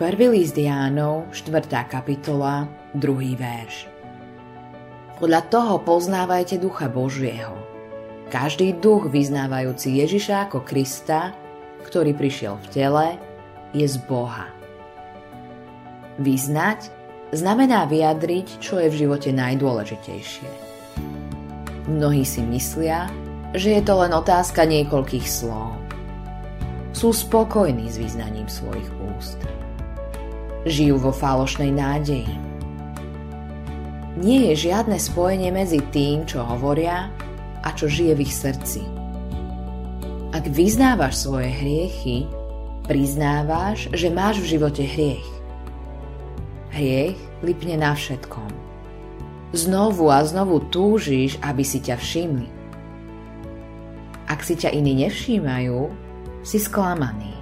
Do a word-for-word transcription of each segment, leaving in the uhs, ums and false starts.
Prvý list Jánov, štvrtá kapitola, druhý verš. Podľa toho poznávajte Ducha Božieho. Každý duch vyznávajúci Ježiša ako Krista, ktorý prišiel v tele, je z Boha. Vyznať znamená vyjadriť, čo je v živote najdôležitejšie. Mnohí si myslia, že je to len otázka niekoľkých slov. Sú spokojní s vyznaním svojich úst. Žijú vo falošnej nádeji. Nie je žiadne spojenie medzi tým, čo hovoria a čo žije v ich srdci. Ak vyznávaš svoje hriechy, priznávaš, že máš v živote hriech. Hriech lipne na všetkom. Znovu a znovu túžiš, aby si ťa všimli. Ak si ťa iní nevšímajú, si sklamaný.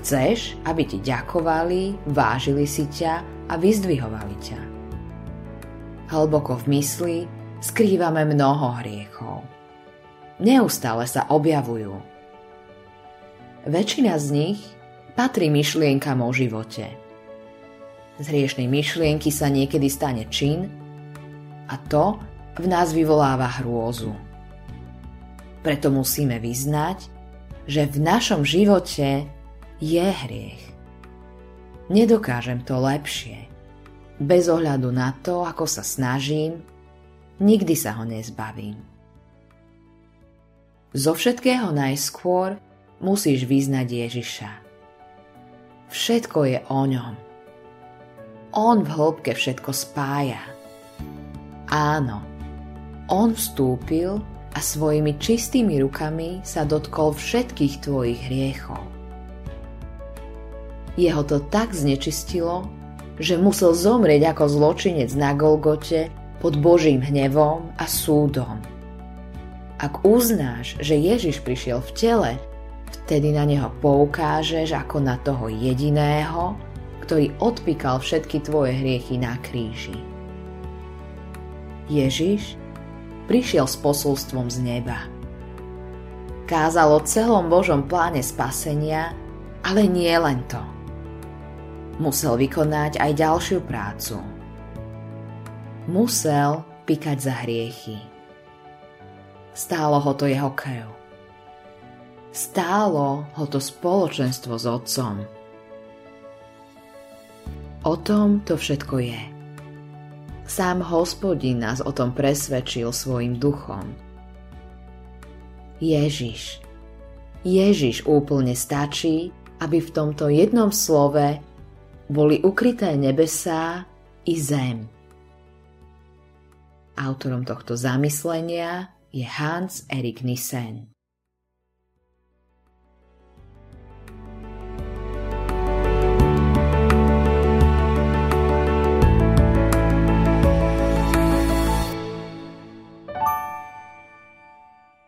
Chceš, aby ti ďakovali, vážili si ťa a vyzdvihovali ťa. Hlboko v mysli skrývame mnoho hriechov. Neustále sa objavujú. Väčšina z nich patrí myšlienkam o živote. Z hriešnej myšlienky sa niekedy stane čin a to v nás vyvoláva hrôzu. Preto musíme vyznať, že v našom živote je hriech. Nedokážem to lepšie. Bez ohľadu na to, ako sa snažím, nikdy sa ho nezbavím. Zo všetkého najskôr musíš vyznať Ježiša. Všetko je o ňom. On v hĺbke všetko spája. Áno, on vstúpil a svojimi čistými rukami sa dotkol všetkých tvojich hriechov. Jeho to tak znečistilo, že musel zomrieť ako zločinec na Golgote pod Božím hnevom a súdom. Ak uznáš, že Ježiš prišiel v tele, vtedy na neho poukážeš ako na toho jediného, ktorý odpíkal všetky tvoje hriechy na kríži. Ježiš prišiel s posolstvom z neba. Kázal o celom Božom pláne spasenia, ale nie len to. Musel vykonať aj ďalšiu prácu. Musel pikať za hriechy. Stálo ho to jeho krv. Stálo ho to spoločenstvo s Otcom. O tom to všetko je. Sám Hospodin nás o tom presvedčil svojim duchom. Ježiš. Ježiš úplne stačí, aby v tomto jednom slove boli ukryté nebesá i zem. Autorom tohto zamyslenia je Hans-Erik Nissen.